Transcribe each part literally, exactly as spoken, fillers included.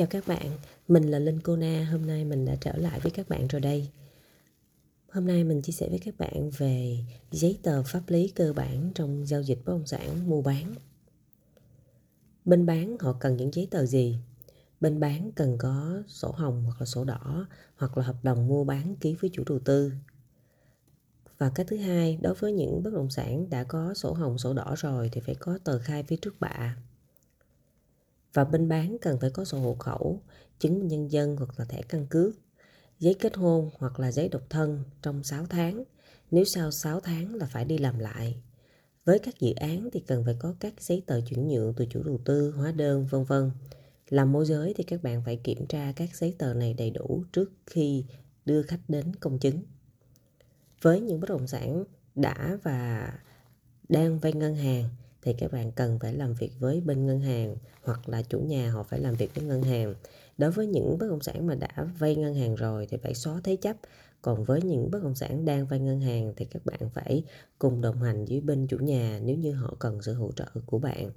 Chào các bạn, mình là Linh Kona. Hôm nay mình đã trở lại với các bạn rồi đây. Hôm nay mình chia sẻ với các bạn về giấy tờ pháp lý cơ bản trong giao dịch bất động sản mua bán. Bên bán họ cần những giấy tờ gì? Bên bán cần có sổ hồng hoặc là sổ đỏ hoặc là hợp đồng mua bán ký với chủ đầu tư. Và cái thứ hai, đối với những bất động sản đã có sổ hồng, sổ đỏ rồi thì phải có tờ khai phía trước bạ. Và bên bán cần phải có sổ hộ khẩu, chứng minh nhân dân hoặc là thẻ căn cước, giấy kết hôn hoặc là giấy độc thân trong sáu tháng. Nếu sau sáu tháng là phải đi làm lại. Với các dự án thì cần phải có các giấy tờ chuyển nhượng từ chủ đầu tư, hóa đơn, vân vân. Làm môi giới thì các bạn phải kiểm tra các giấy tờ này đầy đủ trước khi đưa khách đến công chứng. Với những bất động sản đã và đang vay ngân hàng thì các bạn cần phải làm việc với bên ngân hàng hoặc là chủ nhà họ phải làm việc với ngân hàng. Đối với những bất động sản mà đã vay ngân hàng rồi thì phải xóa thế chấp. Còn với những bất động sản đang vay ngân hàng thì các bạn phải cùng đồng hành với bên chủ nhà nếu như họ cần sự hỗ trợ của bạn.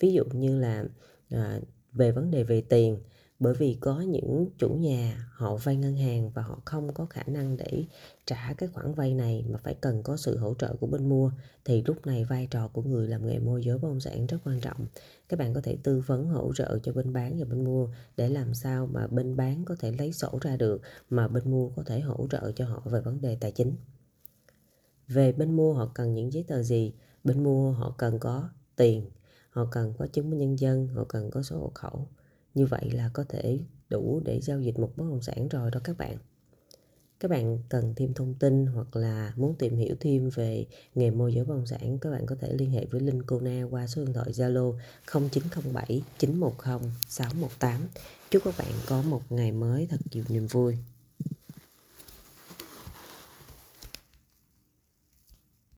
Ví dụ như là à, về vấn đề về tiền. Bởi vì có những chủ nhà họ vay ngân hàng và họ không có khả năng để trả cái khoản vay này mà phải cần có sự hỗ trợ của bên mua. Thì lúc này vai trò của người làm nghề môi giới bất động sản rất quan trọng. Các bạn có thể tư vấn hỗ trợ cho bên bán và bên mua để làm sao mà bên bán có thể lấy sổ ra được mà bên mua có thể hỗ trợ cho họ về vấn đề tài chính. Về bên mua họ cần những giấy tờ gì? Bên mua họ cần có tiền, họ cần có chứng minh nhân dân, họ cần có sổ hộ khẩu. Như vậy là có thể đủ để giao dịch một bất động sản rồi đó các bạn. Các bạn cần thêm thông tin hoặc là muốn tìm hiểu thêm về nghề môi giới bất động sản, các bạn có thể liên hệ với Linh Kona qua số điện thoại Zalo không chín không bảy chín một không sáu một tám. Chúc các bạn có một ngày mới thật nhiều niềm vui.